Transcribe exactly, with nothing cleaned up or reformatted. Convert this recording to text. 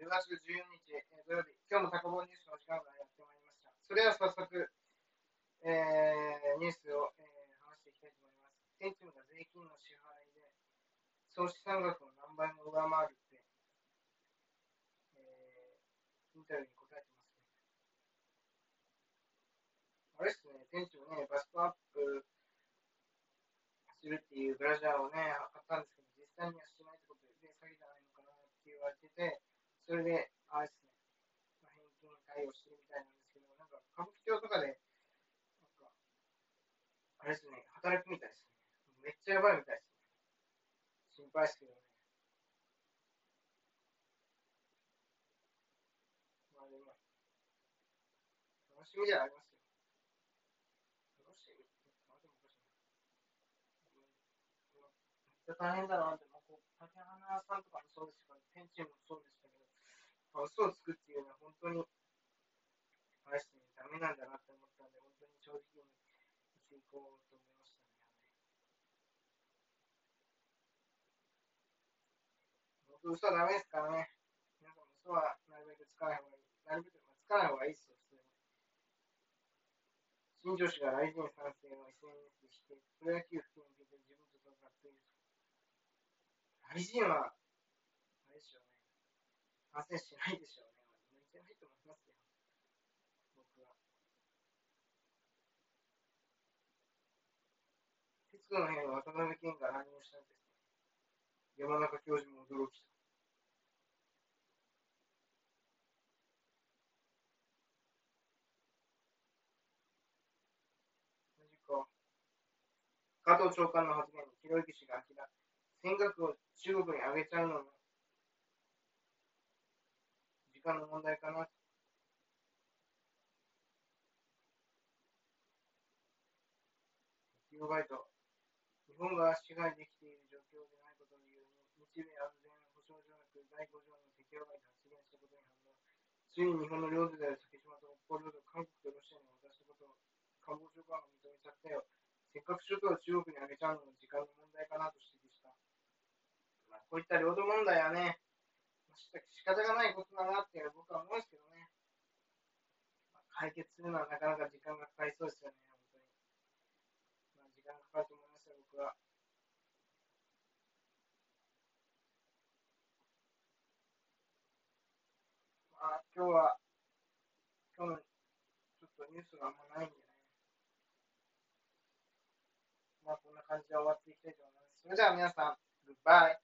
じゅうはちがつじゅうよっか土曜日、今日もタコボーニュースの時間がやってまいりました。それでは早速、えー、ニュースを、えー、話していきたいと思います。エイチエムが税金の支払いで総資産額を何倍も上回るって、えー、インタビューに答えてますね。あれですね、店長ね、バストアップするっていうブラジャーをね、買ったんですけど、実際にはしないってことで、詐欺じゃないのかなって言われてて、それで、あれですね、まあ、返金に対応してるみたいなんですけど、なんか歌舞伎町とかで、なんか、あれですね、働くみたいですね。めっちゃやばいみたいですね。心配ですけどね。まあでも、楽しみではありますよ。楽しみって、まあでもおかしいな。めっちゃ大変だなって、まあ、こう竹花さんとかもそうですけど、ペンチもそうですけど、嘘をつくっていうのは本当にあれですね、ダメなんだなって思ったんで、本当に正直に生きていこうと思いましたね。本当嘘はダメですからね。皆さんも嘘はなるべくつかない方がいい。なるべく、まあ、つかない方がいいですよ、普通に。新庄氏が来年賛成を エスエヌエス でして、プロ野球普及について自分と戦っている。大臣は、あれでしょうね。反省しないでしょうね。向いてないと思いますよ、僕は。徹子の部屋に渡辺謙が乱入したんです。山中教授も驚きた。マジか。加藤長官の発言にひろゆき氏が明らかに。尖閣を中国にあげちゃうのも時間の問題かな。企業バイト、日本が支配できている状況でないことを理由に日米安全保障条約だいごじょうの適用外で発言したことに反応、ついに日本の領土である竹島と北方領土を韓国とロシアに渡したことを官房長官が認めちゃったよ。尖閣諸島を中国にあげちゃうのも時間の問題かなと指摘した。まあ、こういった領土問題はね、仕方がないことだなって僕は思うんですけどね、まあ、解決するのはなかなか時間がかかりそうですよね、本当に。まあ、時間がかかると思いますよ、僕は。まあ、今日は、今日のちょっとニュースがあんまないんでね、まあ、こんな感じで終わっていきたいと思います。それでは皆さん、グッバイ。